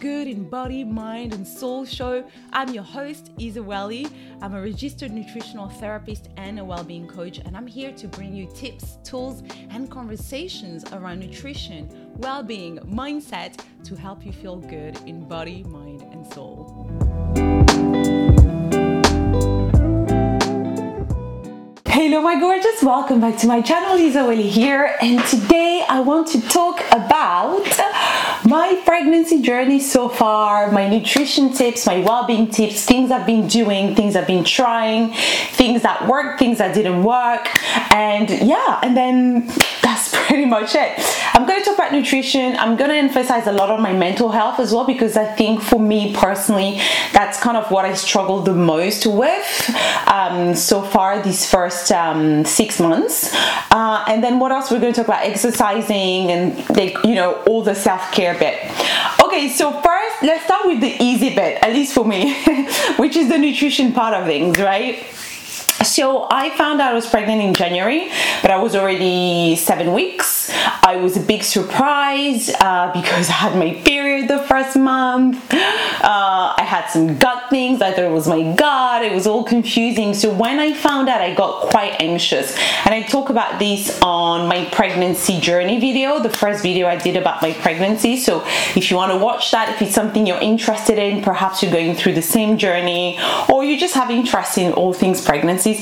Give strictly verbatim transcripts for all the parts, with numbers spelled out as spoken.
Good in Body, Mind and Soul show. I'm your host, Isa Welly. I'm a registered nutritional therapist and a wellbeing coach, and I'm here to bring you tips, tools and conversations around nutrition, wellbeing, mindset to help you feel good in body, mind and soul. Hello my gorgeous, welcome back to my channel, Lisa Welly here, and today I want to talk about my pregnancy journey so far, my nutrition tips, my well-being tips, things I've been doing, things I've been trying, things that worked, things that didn't work, and yeah, and then that's pretty much it. I'm going to talk about nutrition. I'm going to emphasize a lot on my mental health as well, because I think for me personally, that's kind of what I struggled the most with um, so far these first Um, six months, uh, and then what else we're going to talk about? Exercising and they, you know, all the self-care bit. Okay, so first let's start with the easy bit, at least for me, which is the nutrition part of things, right? So I found out I was pregnant in January, but I was already seven weeks. I was a big surprise uh, because I had my period the first month. Uh, I had some gut things. I thought it was my gut. It was all confusing. So when I found out, I got quite anxious. And I talk about this on my pregnancy journey video, the first video I did about my pregnancy. So if you want to watch that, if it's something you're interested in, perhaps you're going through the same journey, or you just have interest in all things pregnancy,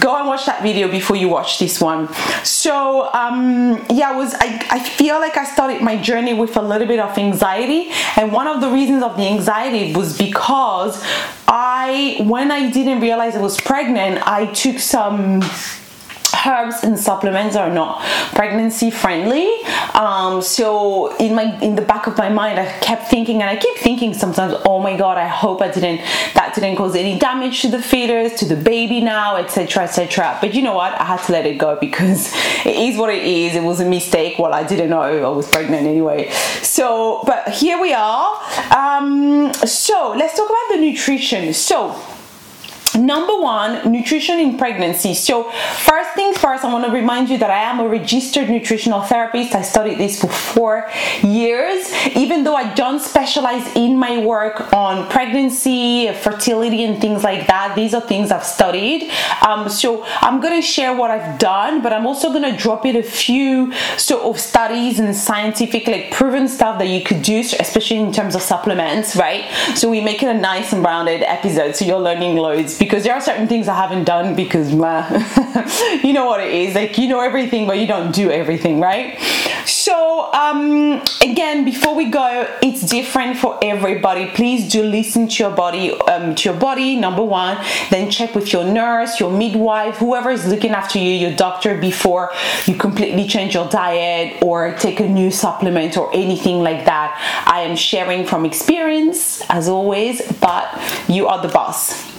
go and watch that video before you watch this one. So um, yeah, I was I, I feel like I started my journey with a little bit of anxiety, and one of the reasons of the anxiety was because I when I didn't realize I was pregnant, I took some herbs and supplements are not pregnancy friendly. Um, so in my in the back of my mind, I kept thinking, and I keep thinking sometimes, oh my God, I hope I didn't that didn't cause any damage to the fetus, to the baby now, et cetera, et cetera. But you know what? I had to let it go because it is what it is. It was a mistake. Well, I didn't know I was pregnant anyway. So, but here we are. Um, so let's talk about the nutrition. So. Number one, nutrition in pregnancy. So first things first, I want to remind you that I am a registered nutritional therapist. I studied this for four years. Even though I don't specialize in my work on pregnancy, fertility, and things like that, these are things I've studied. Um, so I'm going to share what I've done, but I'm also going to drop in a few sort of studies and scientific, like proven stuff that you could do, especially in terms of supplements, right? So we make it a nice and rounded episode, so you're learning loads. Because there are certain things I haven't done because blah, you know what it is, like you know everything but you don't do everything, right? So um, again, before we go, it's different for everybody. Please do listen to your body, um, to your body, number one. Then check with your nurse, your midwife, whoever is looking after you, your doctor, before you completely change your diet or take a new supplement or anything like that. I am sharing from experience as always, but you are the boss.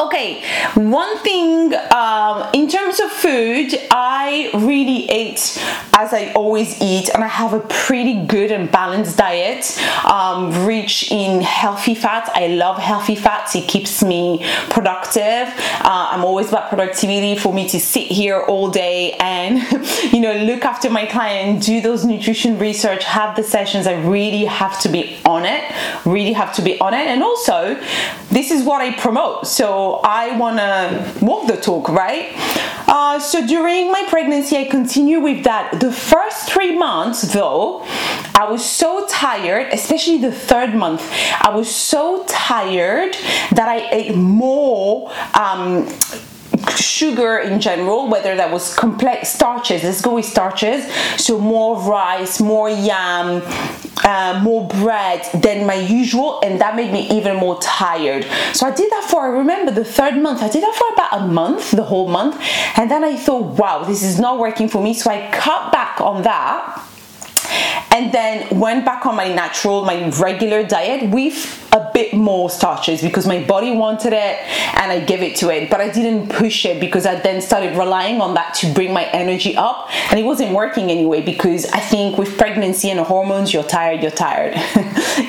Okay, one thing um, in terms of food, I really ate as I always eat, and I have a pretty good and balanced diet, um, rich in healthy fats. I love healthy fats. It keeps me productive. Uh, I'm always about productivity. For me to sit here all day and, you know, look after my client, do those nutrition research, have the sessions, I really have to be on it, really have to be on it. And also, this is what I promote. So I want to walk the talk, right? Uh, so during my pregnancy, I continue with that. The first three months, though, I was so tired, especially the third month, I was so tired that I ate more um, sugar in general, whether that was complex starches. Let's go with starches. So more rice, more yam, Uh, more bread than my usual, and that made me even more tired. So I did that for, I remember the third month, I did that for about a month, the whole month, and then I thought, wow, this is not working for me, so I cut back on that and then went back on my natural, my regular diet with a bit more starches because my body wanted it and I gave it to it, but I didn't push it because I then started relying on that to bring my energy up, and it wasn't working anyway because I think with pregnancy and hormones, you're tired, you're tired.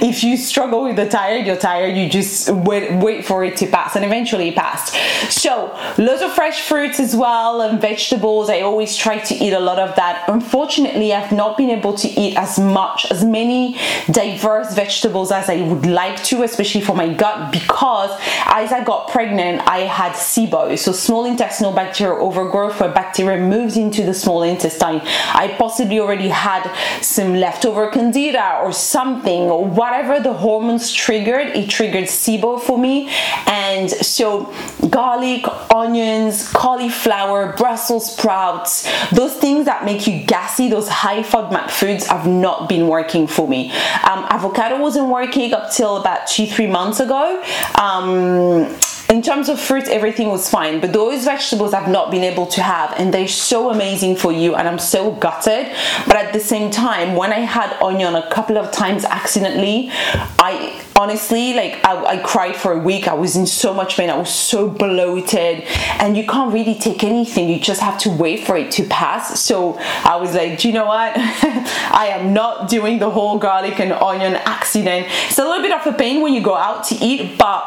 If you struggle with the tired, you're tired, you just wait, wait for it to pass, and eventually it passed. So loads of fresh fruits as well and vegetables. I always try to eat a lot of that. Unfortunately, I've not been able to eat as as much, as many diverse vegetables as I would like to, especially for my gut, because as I got pregnant, I had SIBO, so small intestinal bacterial overgrowth, where bacteria moves into the small intestine. I possibly already had some leftover candida or something, or whatever the hormones triggered, it triggered SIBO for me. And so garlic, onions, cauliflower, Brussels sprouts, those things that make you gassy, those high FODMAP foods have not been working for me. Um, avocado wasn't working up till about two, three months ago. Um, In terms of fruits, everything was fine, but those vegetables I've not been able to have, and they're so amazing for you, and I'm so gutted. But at the same time, when I had onion a couple of times accidentally, I honestly, like, I, I cried for a week. I was in so much pain. I was so bloated, and you can't really take anything. You just have to wait for it to pass. So I was like, do you know what? I am not doing the whole garlic and onion accident. It's a little bit of a pain when you go out to eat, but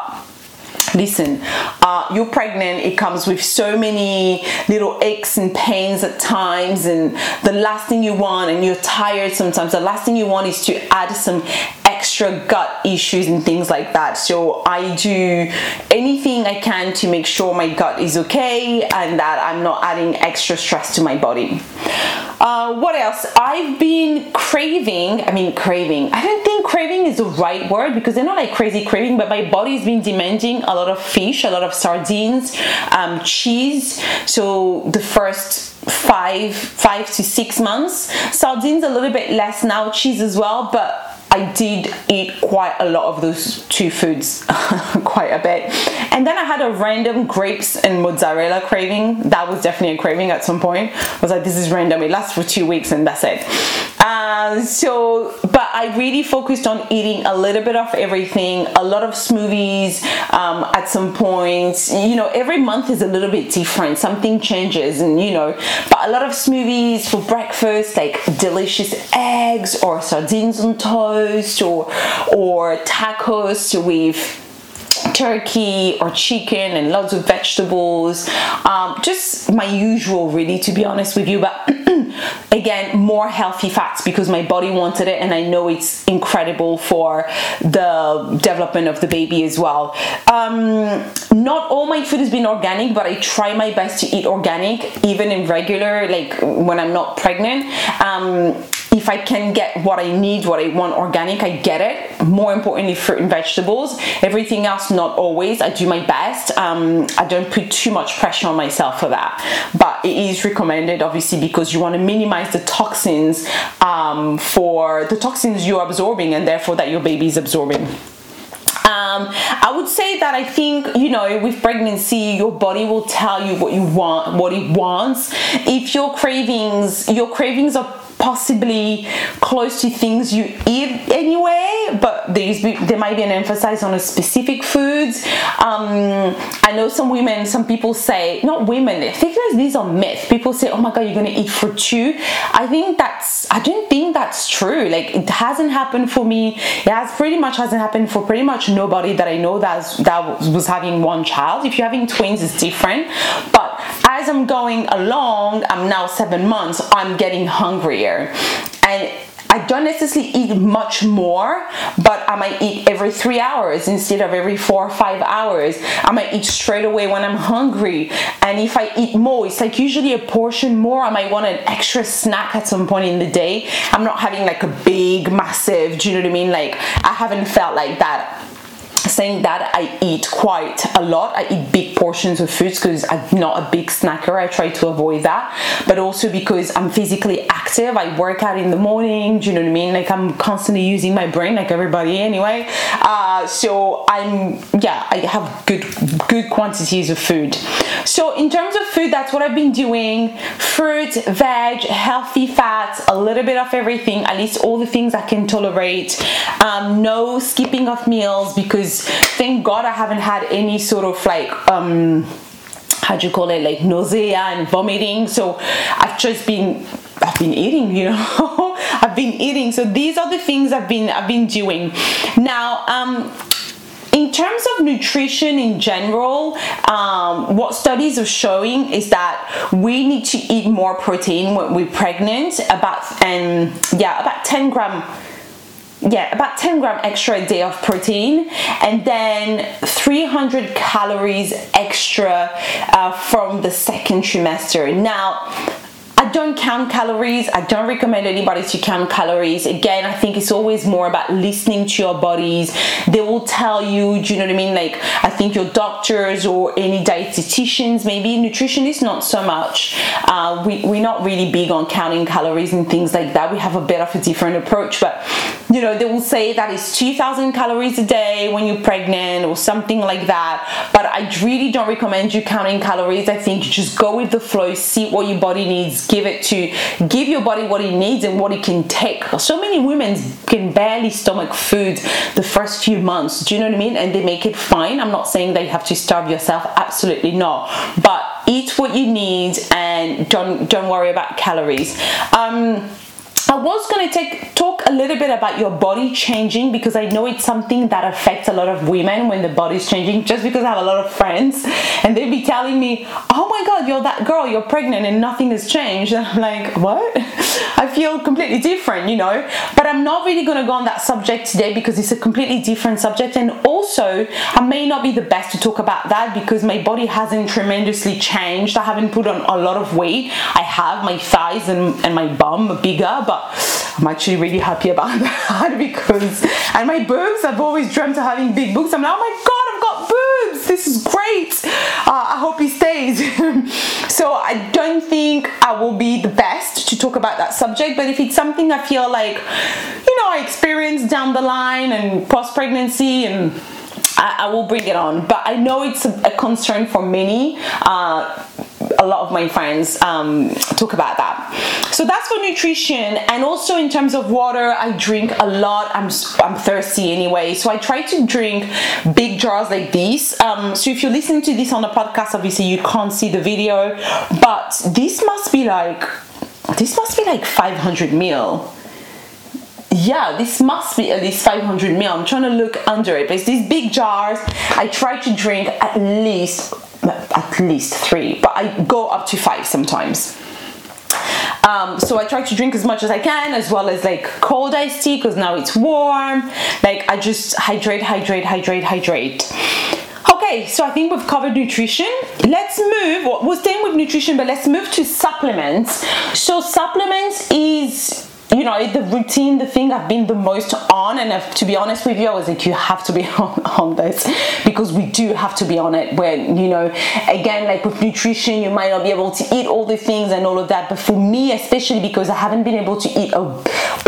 listen, uh, you're pregnant, it comes with so many little aches and pains at times, and the last thing you want, and you're tired sometimes, the last thing you want is to add some extra gut issues and things like that. So I do anything I can to make sure my gut is okay and that I'm not adding extra stress to my body. Uh, what else? I've been craving, I mean craving, I don't think craving is the right word, because they're not like crazy craving, but my body's been demanding a lot of fish, a lot of sardines, um, cheese. So the first five, five to six months, sardines a little bit less now, cheese as well, but I did eat quite a lot of those two foods, quite a bit. And then I had a random grapes and mozzarella craving. That was definitely a craving at some point. I was like, this is random, it lasts for two weeks and that's it. Uh, so, but I really focused on eating a little bit of everything, a lot of smoothies um, at some point. You know, every month is a little bit different, something changes, and you know, but a lot of smoothies for breakfast, like delicious eggs or sardines on toast, or or tacos with turkey or chicken and lots of vegetables, um, just my usual, really, to be honest with you, but again, more healthy fats because my body wanted it, and I know it's incredible for the development of the baby as well. Um, not all my food has been organic, but I try my best to eat organic, even in regular, like when I'm not pregnant. Um, if I can get what I need, what I want organic, I get it. More importantly, fruit and vegetables. Everything else, not always. I do my best. Um, I don't put too much pressure on myself for that, but it is recommended, obviously, because you want to minimize the toxins um, for the toxins you're absorbing, and therefore that your baby is absorbing. Um, I would say that I think, you know, with pregnancy, your body will tell you what you want, what it wants. If your cravings, your cravings are possibly close to things you eat anyway, but there's, there might be an emphasis on a specific foods. Um, I know some women, some people say, not women, I think these are myths. People say, oh my God, you're going to eat for two. I think that's, I don't think that's true. Like, it hasn't happened for me. It has pretty much hasn't happened for pretty much nobody that I know that's, that was having one child. If you're having twins, it's different. But as I'm going along, I'm now seven months, I'm getting hungrier. And I don't necessarily eat much more, but I might eat every three hours instead of every four or five hours. I might eat straight away when I'm hungry. And if I eat more, it's like usually a portion more. I might want an extra snack at some point in the day. I'm not having like a big, massive, do you know what I mean? Like, I haven't felt like that. Saying that, I eat quite a lot. I eat big portions of foods because I'm not a big snacker. I try to avoid that, but also because I'm physically active. I work out in the morning. Do you know what I mean? Like, I'm constantly using my brain, like everybody anyway. Uh, so I'm, yeah, I have good, good quantities of food. So in terms of food, that's what I've been doing. Fruit, veg, healthy fats, a little bit of everything, at least all the things I can tolerate. Um, no skipping of meals because thank God I haven't had any sort of like um how do you call it like nausea and vomiting. So I've just been I've been eating, you know. I've been eating. So these are the things I've been I've been doing now. Um In terms of nutrition in general, um, what studies are showing is that we need to eat more protein when we're pregnant, about and um, yeah, about ten grams. Yeah, about ten grams extra a day of protein, and then three hundred calories extra uh, from the second trimester. Now, I don't count calories. I don't recommend anybody to count calories. Again, I think it's always more about listening to your bodies. They will tell you, do you know what I mean? Like, I think your doctors or any dietitians, maybe nutritionists, not so much. Uh, we, we're not really big on counting calories and things like that. We have a bit of a different approach, but you know, they will say that it's two thousand calories a day when you're pregnant or something like that. But I really don't recommend you counting calories. I think you just go with the flow, see what your body needs. Give it to, give your body what it needs and what it can take. So many women can barely stomach food the first few months. Do you know what I mean? And they make it fine. I'm not saying that you have to starve yourself. Absolutely not. But eat what you need and don't don't worry about calories. Um, I was going to take, talk a little bit about your body changing, because I know it's something that affects a lot of women when the body's changing, just because I have a lot of friends and they'd be telling me, oh my God, you're that girl, you're pregnant and nothing has changed. And I'm like, what? I feel completely different, you know, but I'm not really going to go on that subject today because it's a completely different subject. And also I may not be the best to talk about that because my body hasn't tremendously changed. I haven't put on a lot of weight. I have my thighs and, and my bum are bigger, but I'm actually really happy about that because, and my boobs, I've always dreamt of having big boobs. I'm like, oh my God, I've got boobs. This is great. Uh, I hope it stays. So I don't think I will be the best to talk about that subject, but if it's something I feel like, you know, I experienced down the line and post-pregnancy, and I, I will bring it on. But I know it's a, a concern for many. Uh, a lot of my friends um, talk about that. So that's for nutrition. And also in terms of water, I drink a lot. I'm I'm thirsty anyway, so I try to drink big jars like these. Um, so if you're listening to this on the podcast, obviously you can't see the video, but this must be like, this must be like five hundred mil. Yeah, this must be at least five hundred mil. I'm trying to look under it, but it's these big jars. I try to drink at least at least three, but I go up to five sometimes. Um, so I try to drink as much as I can, as well as like cold iced tea because now it's warm. Like, I just hydrate, hydrate, hydrate, hydrate. Okay, so I think we've covered nutrition. Let's move, we're staying with nutrition, but let's move to supplements. So supplements is, you know, the routine, the thing I've been the most on, and I've, to be honest with you, I was like, you have to be on, on this, because we do have to be on it when, you know, again, like with nutrition, you might not be able to eat all the things and all of that, but for me, especially because I haven't been able to eat a,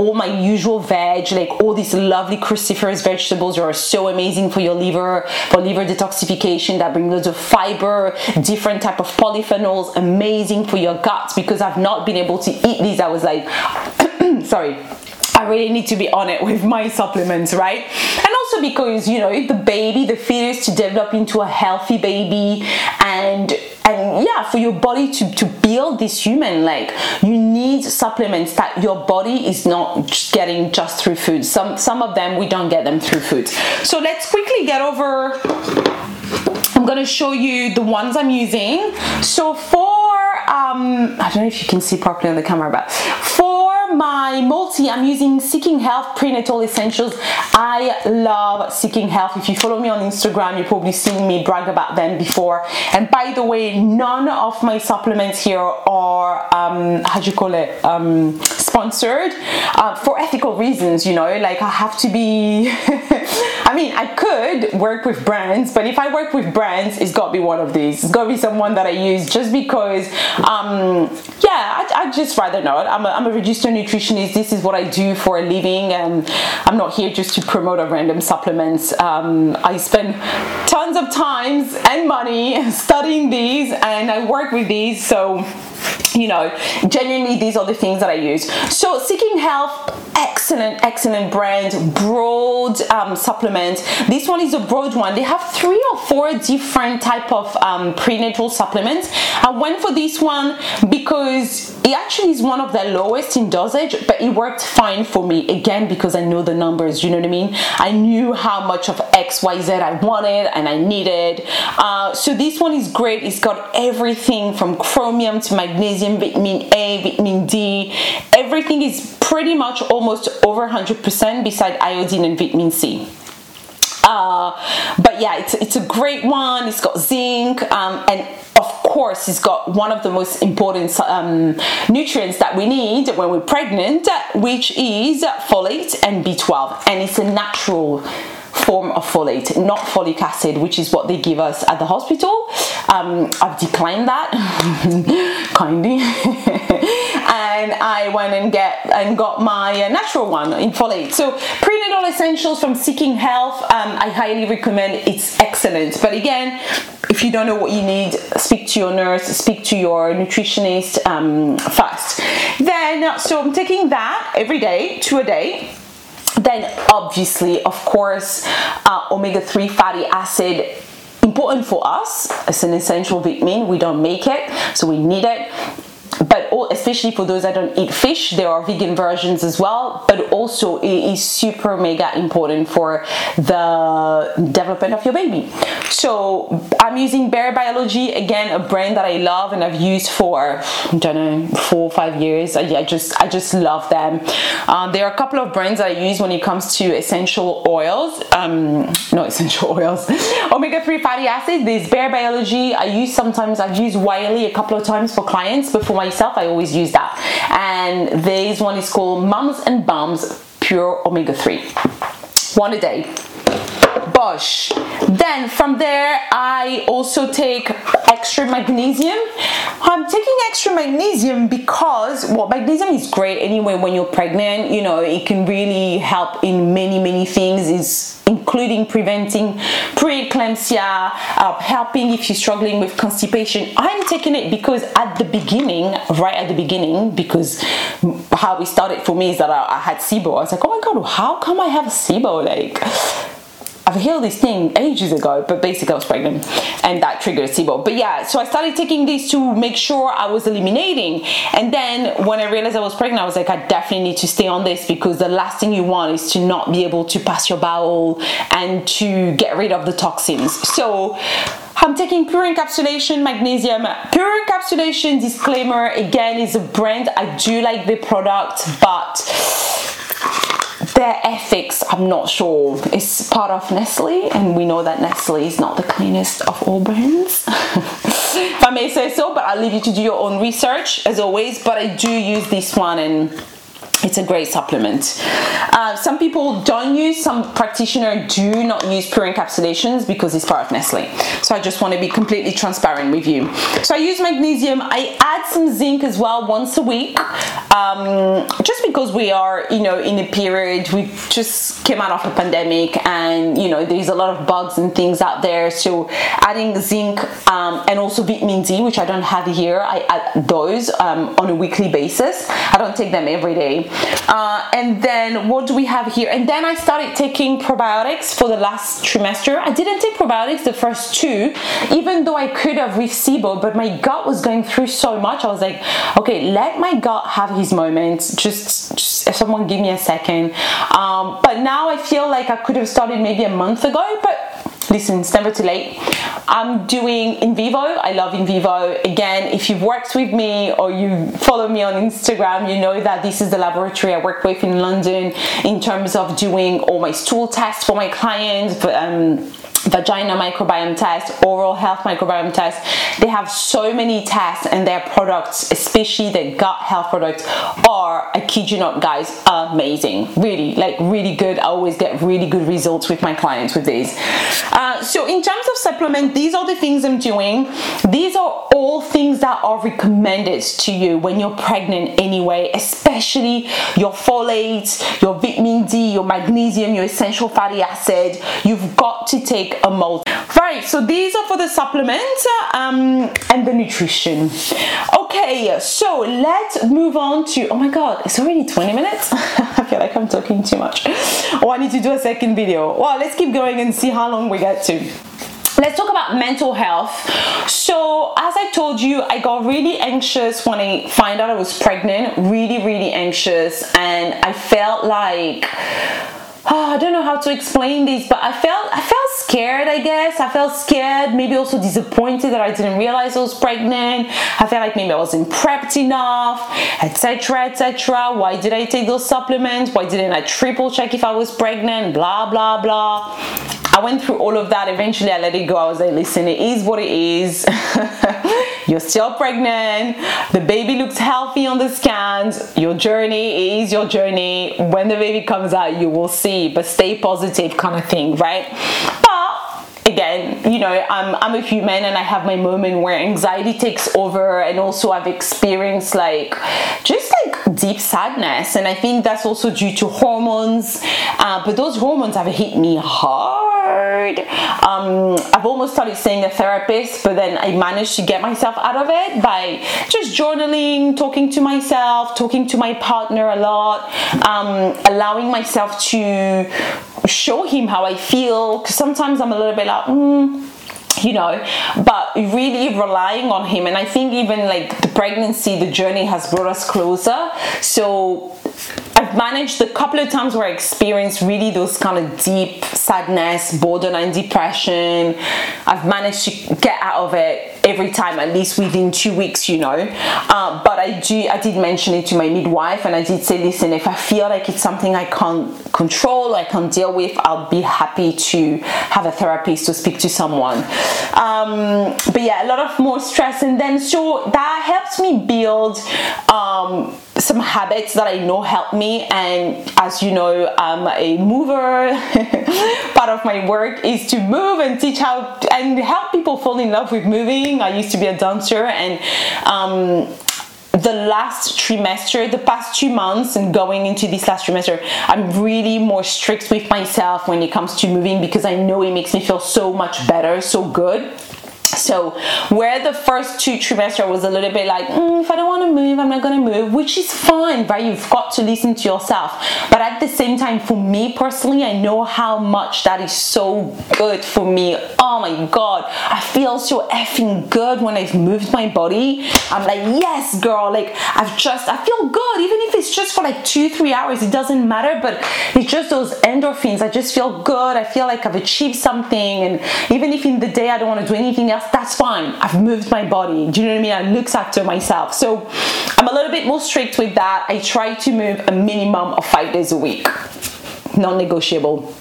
all my usual veg, like all these lovely cruciferous vegetables are so amazing for your liver, for liver detoxification, that bring loads of fiber, different type of polyphenols, amazing for your guts, because I've not been able to eat these. I was like, sorry, I really need to be on it with my supplements, right? And also because, you know, if the baby, the fetus, to develop into a healthy baby, and and yeah, for your body to, to build this human, like, you need supplements that your body is not just getting just through food. Some some of them, we don't get them through food. So let's quickly get over, I'm going to show you the ones I'm using. So for, um, I don't know if you can see properly on the camera, but for my multi, I'm using Seeking Health Prenatal Essentials. I love Seeking Health. If you follow me on Instagram, you've probably seen me brag about them before. And by the way, none of my supplements here are, um, how do you call it, um, sponsored, uh, for ethical reasons, you know, like I have to be, I mean, I could work with brands, but if I work with brands, it's got to be one of these. It's got to be someone that I use, just because, um, yeah, I, I just rather not. I'm a, I'm a registered nutritionist. This is what I do for a living, and I'm not here just to promote a random supplements. um, I spend tons of times and money studying these, and I work with these, so you know, genuinely these are the things that I use. So Seeking Health, excellent excellent brand, broad um, supplement. This one is a broad one. They have three or four different type of um, prenatal supplements. I went for this one because It actually is one of the lowest in dosage, but it worked fine for me, again, because I know the numbers, you know what I mean? I knew how much of X Y Z I wanted and I needed. Uh, so this one is great. It's got everything from chromium to magnesium, vitamin A, vitamin D. Everything is pretty much almost over one hundred percent beside iodine and vitamin C. Uh, but yeah, it's, it's a great one. It's got zinc, um, and of course it's got one of the most important um, nutrients that we need when we're pregnant, which is folate and B twelve, and it's a natural form of folate, not folic acid, which is what they give us at the hospital. um, I've declined that kindly and I went and get and got my natural one in folate. So prenatal essentials from Seeking Health, um, I highly recommend. It's excellent, but again, if you don't know what you need, speak to your nurse, speak to your nutritionist um, first. Then so I'm taking that every day, two a day. Then obviously, of course, uh, omega three fatty acid, important for us. It's an essential vitamin. We don't make it, so we need it. But all, especially for those that don't eat fish, there are vegan versions as well. But also it is super mega important for the development of your baby. So I'm using Bare Biology, again, a brand that I love and I've used for, I don't know, four or five years. I, I just I just love them. Um, there are a couple of brands that I use when it comes to essential oils. Um, not essential oils. omega three fatty acids. There's Bare Biology. I use sometimes, I've used Wiley a couple of times for clients, but for my myself, I always use that. And this one is called Mums and Bums Pure omega three. One a day. Bosh. Then from there, I also take extra magnesium. I'm taking extra magnesium because, well, magnesium is great anyway when you're pregnant. You know, it can really help in many, many things, is including preventing preeclampsia, uh, helping if you're struggling with constipation. I'm taking it because at the beginning, right at the beginning, because how we started for me is that I, I had SIBO. I was like, oh my God, how come I have SIBO? Like, I've healed this thing ages ago, but basically I was pregnant and that triggered SIBO. But yeah, so I started taking these to make sure I was eliminating. And then when I realized I was pregnant, I was like, I definitely need to stay on this, because the last thing you want is to not be able to pass your bowel and to get rid of the toxins. So I'm taking Pure Encapsulation Magnesium. Pure Encapsulation, disclaimer, again, is a brand. I do like the product, but their ethics, I'm not sure. It's part of Nestle, and we know that Nestle is not the cleanest of all brands, if I may say so, but I'll leave you to do your own research as always. But I do use this one, and it's a great supplement. Uh, some people don't use, some practitioners do not use Pure Encapsulations because it's part of Nestle. So I just want to be completely transparent with you. So I use magnesium. I add some zinc as well once a week, um, just because we are, you know, in a period. We just came out of a pandemic, and you know, there's a lot of bugs and things out there. So adding zinc um, and also vitamin D, which I don't have here, I add those um, on a weekly basis. I don't take them every day. Uh, and then what do we have here? And then I started taking probiotics for the last trimester. I didn't take probiotics the first two, even though I could have with SIBO, but my gut was going through so much. I was like, okay, let my gut have his moments. Just, just if someone give me a second. Um, but now I feel like I could have started maybe a month ago, but listen, it's never too late. I'm doing Invivo. I love Invivo. Again, if you've worked with me or you follow me on Instagram, you know that this is the laboratory I work with in London in terms of doing all my stool tests for my clients, um, vagina microbiome test, oral health microbiome test. They have so many tests, and their products, especially their gut health products, are, I kid you not guys, amazing. Really, like really good. I always get really good results with my clients with these. Uh, so in terms of supplement, these are the things I'm doing. These are all things that are recommended to you when you're pregnant anyway, especially your folate, your vitamin D, your magnesium, your essential fatty acid. You've got to take a multi. Right, so these are for the supplements um, and the nutrition. Okay, so let's move on to, oh my God, it's already twenty minutes. I feel like I'm talking too much. Oh, I need to do a second video. Well, let's keep going and see how long we get to. Let's talk about mental health. So as I told you, I got really anxious when I found out I was pregnant, really, really anxious. And I felt like, oh, I don't know how to explain this, but I felt I felt scared, I guess. I felt scared, maybe also disappointed that I didn't realize I was pregnant. I felt like maybe I wasn't prepped enough, et cetera, et cetera. Why did I take those supplements? Why didn't I triple check if I was pregnant? Blah, blah, blah. I went through all of that. Eventually, I let it go. I was like, listen, it is what it is. You're still pregnant. The baby looks healthy on the scans. Your journey is your journey. When the baby comes out, you will see, but stay positive kind of thing, right? But again, you know, I'm, I'm a human and I have my moment where anxiety takes over, and also I've experienced like just like deep sadness. And I think that's also due to hormones. Uh, but those hormones have hit me hard. Um, I've almost started seeing a therapist, but then I managed to get myself out of it by just journaling, talking to myself, talking to my partner a lot, um, allowing myself to show him how I feel, because sometimes I'm a little bit like, hmm. you know, but really relying on him. And I think even like the pregnancy, the journey has brought us closer. So I've managed a couple of times where I experienced really those kind of deep sadness, borderline depression. I've managed to get out of it every time, at least within two weeks, you know. Uh, but I do, I did mention it to my midwife, and I did say, listen, if I feel like it's something I can't control, I can't deal with, I'll be happy to have a therapist to speak to someone. Um, but yeah, a lot of more stress, and then so that helps me build um, some habits that I know help me. And as you know, I'm a mover. Part of my work is to move and teach how and help people fall in love with moving. I used to be a dancer, and um, the last trimester, the past two months and going into this last trimester, I'm really more strict with myself when it comes to moving, because I know it makes me feel so much better, so good. So where the first two trimester was a little bit like, mm, if I don't want to move, I'm not going to move, which is fine, right? You've got to listen to yourself. But at the same time, for me personally, I know how much that is so good for me. Oh my God, I feel so effing good when I've moved my body. I'm like, yes, girl, like I've just, I feel good. Even if it's just for like two, three hours, it doesn't matter. But it's just those endorphins. I just feel good. I feel like I've achieved something. And even if in the day I don't want to do anything else, that's fine. I've moved my body. Do you know what I mean? I looked after myself. So I'm a little bit more strict with that. I try to move a minimum of five days a week. Non-negotiable.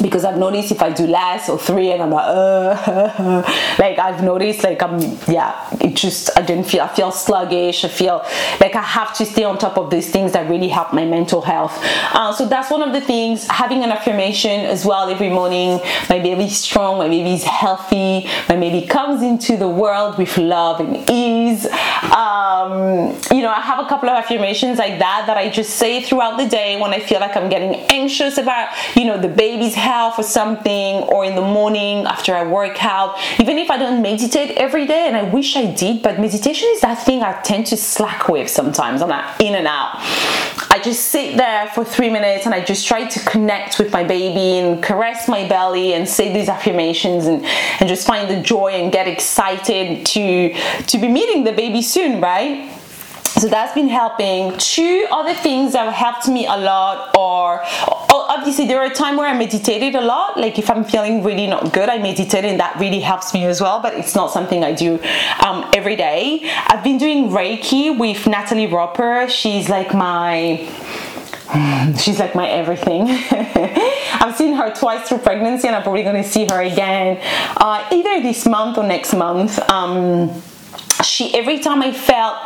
Because I've noticed if I do less or three, and I'm like, uh, like I've noticed, like I'm, yeah, it just, I didn't feel, I feel sluggish. I feel like I have to stay on top of these things that really help my mental health. Uh, so that's one of the things, having an affirmation as well every morning. My baby's strong, my baby's healthy, my baby comes into the world with love and ease. Um, you know, I have a couple of affirmations like that, that I just say throughout the day when I feel like I'm getting anxious about, you know, the baby's health or something, or in the morning after I work out. Even if I don't meditate every day, and I wish I did, but meditation is that thing I tend to slack with sometimes. I'm like in and out. I just sit there for three minutes and I just try to connect with my baby and caress my belly and say these affirmations, and, and just find the joy and get excited to to be meeting the baby soon, right? So that's been helping. Two other things that have helped me a lot are, obviously there are times where I meditated a lot. Like if I'm feeling really not good, I meditate, and that really helps me as well. But it's not something I do um, every day. I've been doing Reiki with Natalie Roper. She's like my... She's like my everything. I've seen her twice through pregnancy, and I'm probably going to see her again uh, either this month or next month. Um... She, every time I felt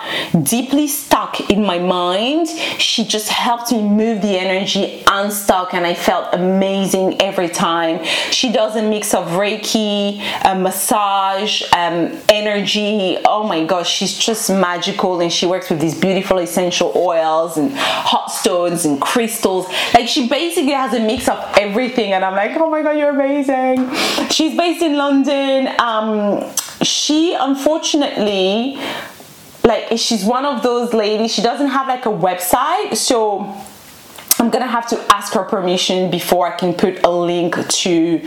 deeply stuck in my mind, she just helped me move the energy unstuck, and I felt amazing every time. She does a mix of Reiki, a massage, um, energy. Oh my gosh, she's just magical, and she works with these beautiful essential oils and hot stones and crystals. Like she basically has a mix of everything, and I'm like, oh my God, you're amazing. She's based in London. Um, she unfortunately, like she's one of those ladies, she doesn't have like a website, so I'm gonna have to ask her permission before I can put a link to,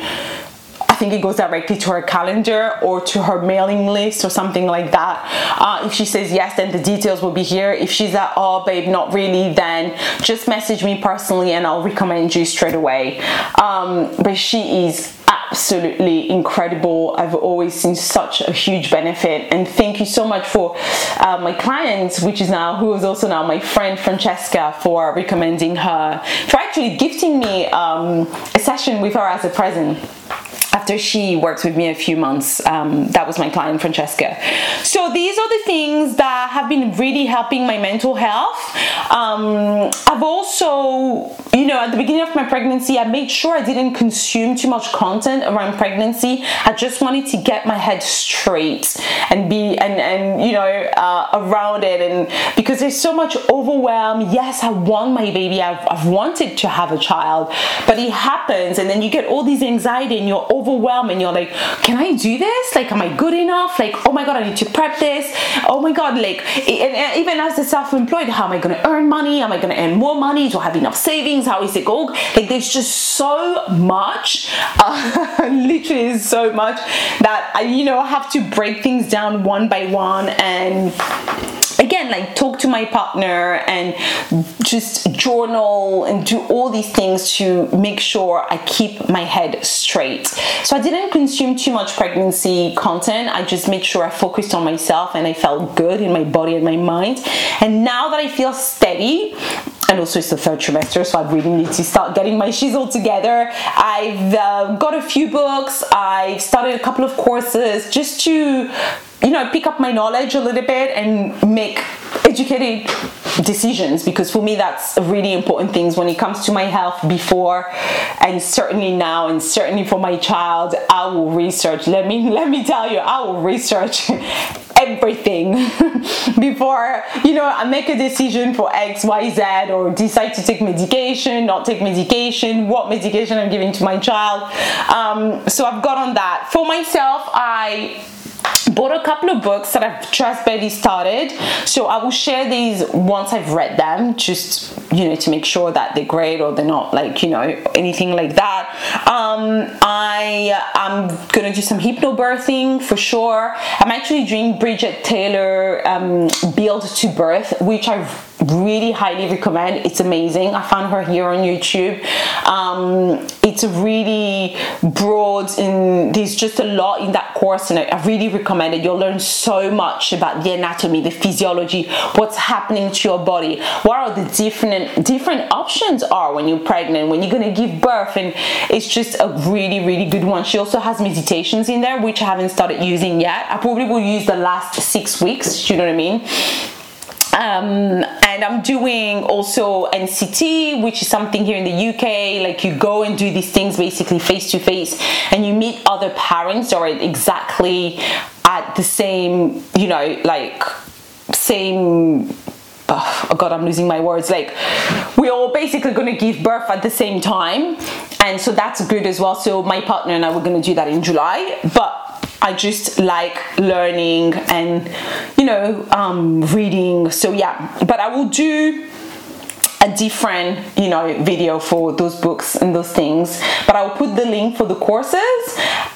I think it goes directly to her calendar or to her mailing list or something like that. Uh, if she says yes, then the details will be here. If she's like, oh babe, not really, then just message me personally and I'll recommend you straight away. Um, but she is absolutely incredible. I've always seen such a huge benefit, and thank you so much for uh, my client, which is now who is also now my friend Francesca, for recommending her, for actually gifting me um, a session with her as a present after she worked with me a few months. Um, that was my client Francesca. So these are the things that have been really helping my mental health. Um, I've also, you know, at the beginning of my pregnancy, I made sure I didn't consume too much content around pregnancy. I just wanted to get my head straight and be, and, and you know, uh, around it. And because there's so much overwhelm. Yes, I want my baby. I've, I've wanted to have a child, but it happens. And then you get all these anxiety and you're overwhelmed and you're like, can I do this? Like, am I good enough? Like, oh my God, I need to prep this. Oh my God, like, and, and even as a self-employed, how am I going to earn money? Am I going to earn more money? Do I have enough savings? How is it going? Like, there's just so much, uh, literally so much that I, you know, have to break things down one by one. And again, like, talk to my partner and just journal and do all these things to make sure I keep my head straight. So I didn't consume too much pregnancy content. I just made sure I focused on myself and I felt good in my body and my mind. And now that I feel steady, and also it's the third trimester, so I really need to start getting my shizzle together. I've uh, got a few books. I've started a couple of courses just to, you know, pick up my knowledge a little bit and make educated decisions, because for me that's a really important thing when it comes to my health. Before, and certainly now, and certainly for my child, I will research. Let me let me tell you, I will research everything before, you know, I make a decision for X, Y, Z, or decide to take medication, not take medication, what medication I'm giving to my child. Um, so I've got on that. For myself, I bought a couple of books that I've just barely started, so I will share these once I've read them, just, you know, to make sure that they're great or they're not, like, you know, anything like that. um I am gonna do some hypnobirthing for sure. I'm actually doing Bridget Teyler um Build to Birth, which I've really highly recommend. It's amazing. I found her here on YouTube. Um, it's a really broad, and there's just a lot in that course, and I, I really recommend it. You'll learn so much about the anatomy, the physiology, what's happening to your body, what are the different different options are when you're pregnant, when you're going to give birth. And it's just a really, really good one. She also has meditations in there, which I haven't started using yet. I probably will use the last six weeks, you know what I mean? Um, and I'm doing also N C T, which is something here in the U K, like you go and do these things basically face to face, and you meet other parents or exactly at the same, you know, like same, oh God, I'm losing my words. Like, we're all basically going to give birth at the same time. And so that's good as well. So my partner and I were going to do that in July, but I just like learning and, you know, um, reading. So yeah, but I will do a different, you know, video for those books and those things. But I'll put the link for the courses.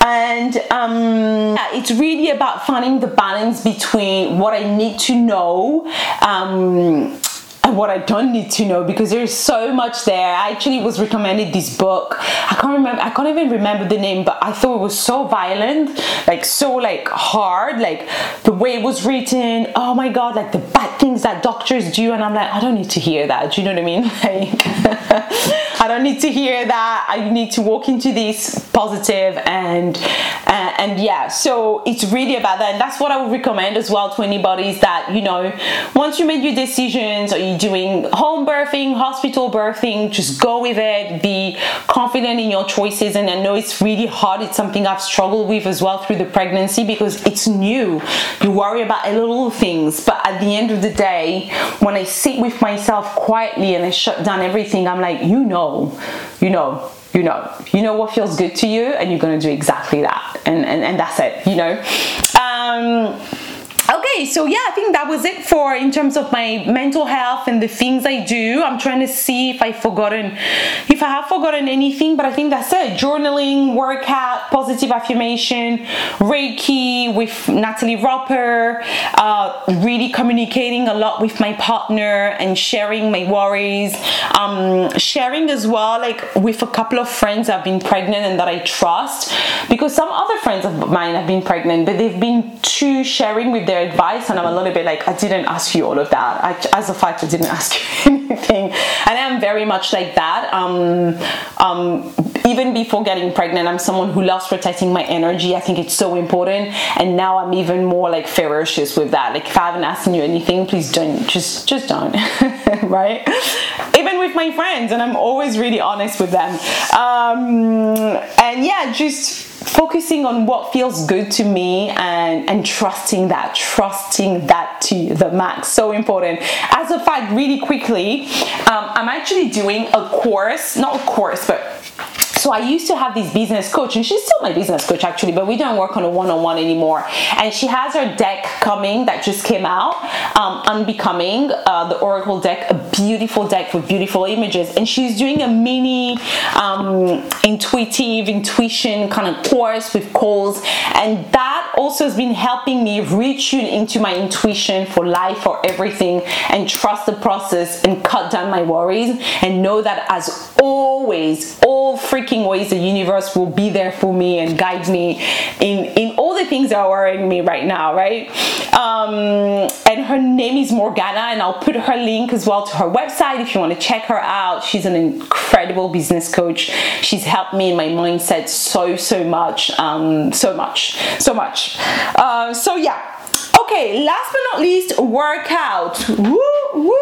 And um, yeah, it's really about finding the balance between what I need to know um, and what I don't need to know, because there's so much there. I actually was recommended this book. I can't remember, I can't even remember the name, but I thought it was so violent, like so like hard, like the way it was written. Oh my God, like the bad things that doctors do. And I'm like, I don't need to hear that. Do you know what I mean? Like, I don't need to hear that. I need to walk into this positive and, uh, and yeah, so it's really about that. And that's what I would recommend as well to anybody, is that, you know, once you made your decisions, or you doing home birthing, hospital birthing, just go with it. Be confident in your choices. And I know it's really hard. It's something I've struggled with as well through the pregnancy, because it's new. You worry about little things, but at the end of the day, when I sit with myself quietly and I shut down everything, I'm like, you know, you know, you know, you know what feels good to you, and you're gonna do exactly that. And and, and that's it, you know. Um, Okay, so yeah, I think that was it for in terms of my mental health and the things I do. I'm trying to see if I've forgotten, if I have forgotten anything, but I think that's it. Journaling, workout, positive affirmation, Reiki with Natalie Roper, uh, really communicating a lot with my partner and sharing my worries, um, sharing as well, like with a couple of friends that have been pregnant and that I trust, because some other friends of mine have been pregnant, but they've been too sharing with their advice, and I'm a little bit like, I didn't ask you all of that. I, as a fact, I didn't ask you anything, and I'm very much like that. Um, um, even before getting pregnant, I'm someone who loves protecting my energy. I think it's so important, and now I'm even more like ferocious with that. Like, if I haven't asked you anything, please don't. Just, just don't. Right? Even with my friends, and I'm always really honest with them. Um, and yeah, just focusing on what feels good to me, and and trusting that, trusting that to the max. So important. As a fact, really quickly, um, I'm actually doing a course, not a course, but so I used to have this business coach, and she's still my business coach actually, but we don't work on a one-on-one anymore. And she has her deck coming that just came out, um, Unbecoming, uh, the Oracle deck, a beautiful deck with beautiful images. And she's doing a mini um, intuitive intuition kind of course with calls. And that also has been helping me retune into my intuition for life, for everything, and trust the process and cut down my worries, and know that as always, all freaking ways the universe will be there for me and guide me in in all the things that are worrying me right now, right? Um, and her name is Morgana, and I'll put her link as well to her website if you want to check her out. She's an incredible business coach. She's helped me in my mindset so so much, um, so much, so much. Uh, so yeah, okay. Last but not least, workout. Woo woo.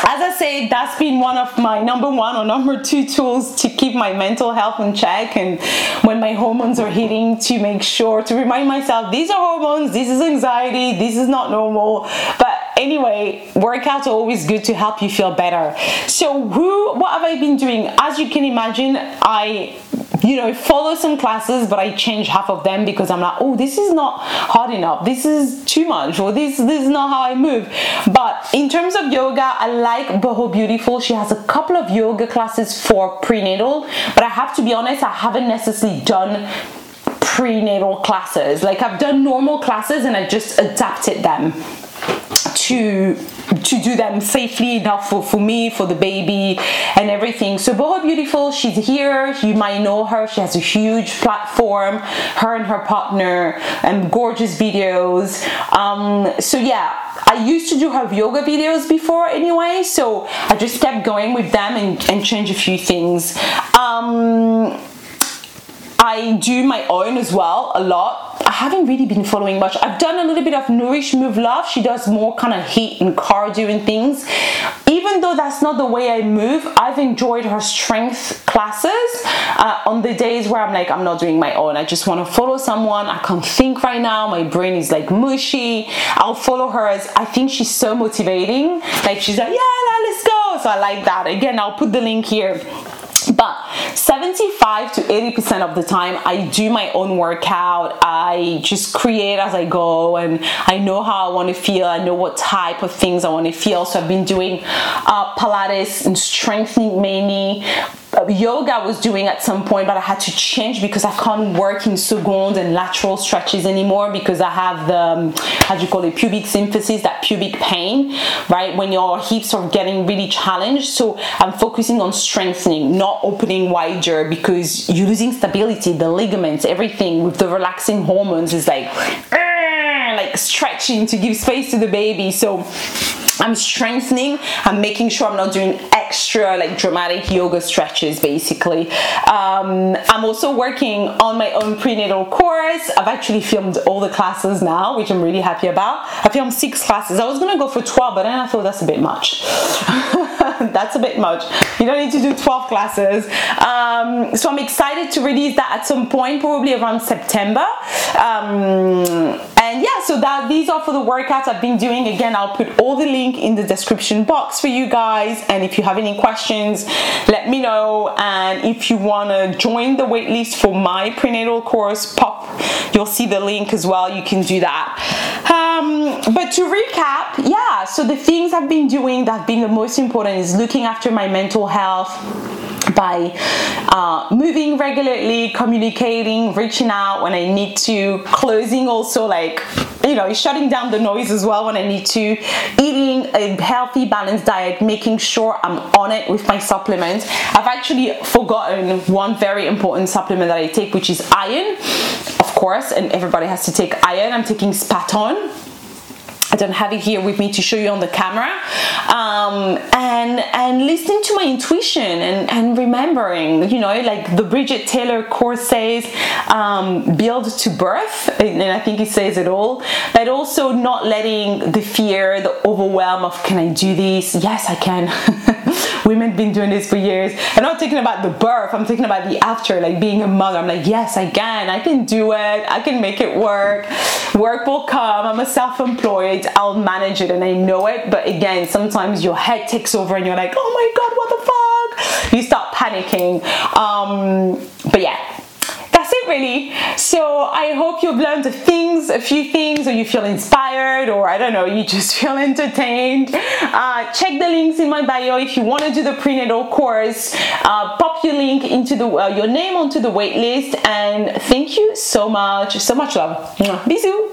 As I said, that's been one of my number one or number two tools to keep my mental health in check, and when my hormones are hitting, to make sure to remind myself, these are hormones, this is anxiety, this is not normal. But anyway, workouts are always good to help you feel better. So who, what have I been doing? As you can imagine, I... you know, follow some classes, but I change half of them because I'm like, oh, this is not hard enough, this is too much, or this this is not how I move. But in terms of yoga, I like Boho Beautiful. She has a couple of yoga classes for prenatal, but I have to be honest, I haven't necessarily done prenatal classes. Like, I've done normal classes and I just adapted them to to do them safely enough for, for me, for the baby and everything. So Boho Beautiful, she's here, you might know her, she has a huge platform, her and her partner, and gorgeous videos. Um, so yeah, I used to do her yoga videos before anyway, so I just kept going with them and, and change a few things. Um, I do my own as well, a lot. I haven't really been following much. I've done a little bit of Nourish Move Love. She does more kind of heat and cardio and things. Even though that's not the way I move, I've enjoyed her strength classes uh, on the days where I'm like, I'm not doing my own. I just want to follow someone. I can't think right now. My brain is like mushy. I'll follow her as I think she's so motivating. Like, she's like, yeah, nah, let's go. So I like that. Again, I'll put the link here. But seventy-five to eighty percent of the time, I do my own workout. I just create as I go, and I know how I want to feel. I know what type of things I want to feel. So I've been doing uh, Pilates and strengthening mainly. Yoga I was doing at some point, but I had to change because I can't work in second and lateral stretches anymore because I have the, um, how do you call it, pubic symphysis, that pubic pain, right? When your hips are getting really challenged. So I'm focusing on strengthening, not opening wider, because you're losing stability, the ligaments, everything with the relaxing hormones is like, like stretching to give space to the baby. So I'm strengthening, I'm making sure I'm not doing extra like dramatic yoga stretches basically. Um, I'm also working on my own prenatal course. I've actually filmed all the classes now, which I'm really happy about. I filmed six classes. I was gonna go for twelve, but then I thought that's a bit much. That's a bit much. You don't need to do twelve classes. Um, so I'm excited to release that at some point, probably around September. Um, And yeah, so that these are for the workouts I've been doing. Again, I'll put all the link in the description box for you guys, and if you have any questions, let me know. And if you want to join the waitlist for my prenatal course, pop, you'll see the link as well, you can do that. Um, but to recap, yeah, so the things I've been doing that have been the most important is looking after my mental health by uh, moving regularly, communicating, reaching out when I need to, closing also, like, you know, shutting down the noise as well when I need to, eating a healthy, balanced diet, making sure I'm on it with my supplements. I've actually forgotten one very important supplement that I take, which is iron, of course, and everybody has to take iron. I'm taking Spatone. I don't have it here with me to show you on the camera. Um, and and listening to my intuition and, and remembering, you know, like the Bridget Teyler course says, um, build to birth, and, and I think it says it all. But also not letting the fear, the overwhelm of, can I do this? Yes, I can. Women have been doing this for years. I'm not talking about the birth, I'm talking about the after, like being a mother. I'm like, yes, I can. I can do it. I can make it work. Work will come. I'm a self-employed. I'll manage it and I know it. But again, sometimes your head takes over and you're like, oh my god, what the fuck, you start panicking. Um, but yeah, that's it really. So I hope you've learned a, things, a few things, or you feel inspired, or I don't know, you just feel entertained. Uh, check the links in my bio if you want to do the prenatal course. Uh, pop your link into the uh, your name onto the wait list, and thank you so much, so much love. Bisous.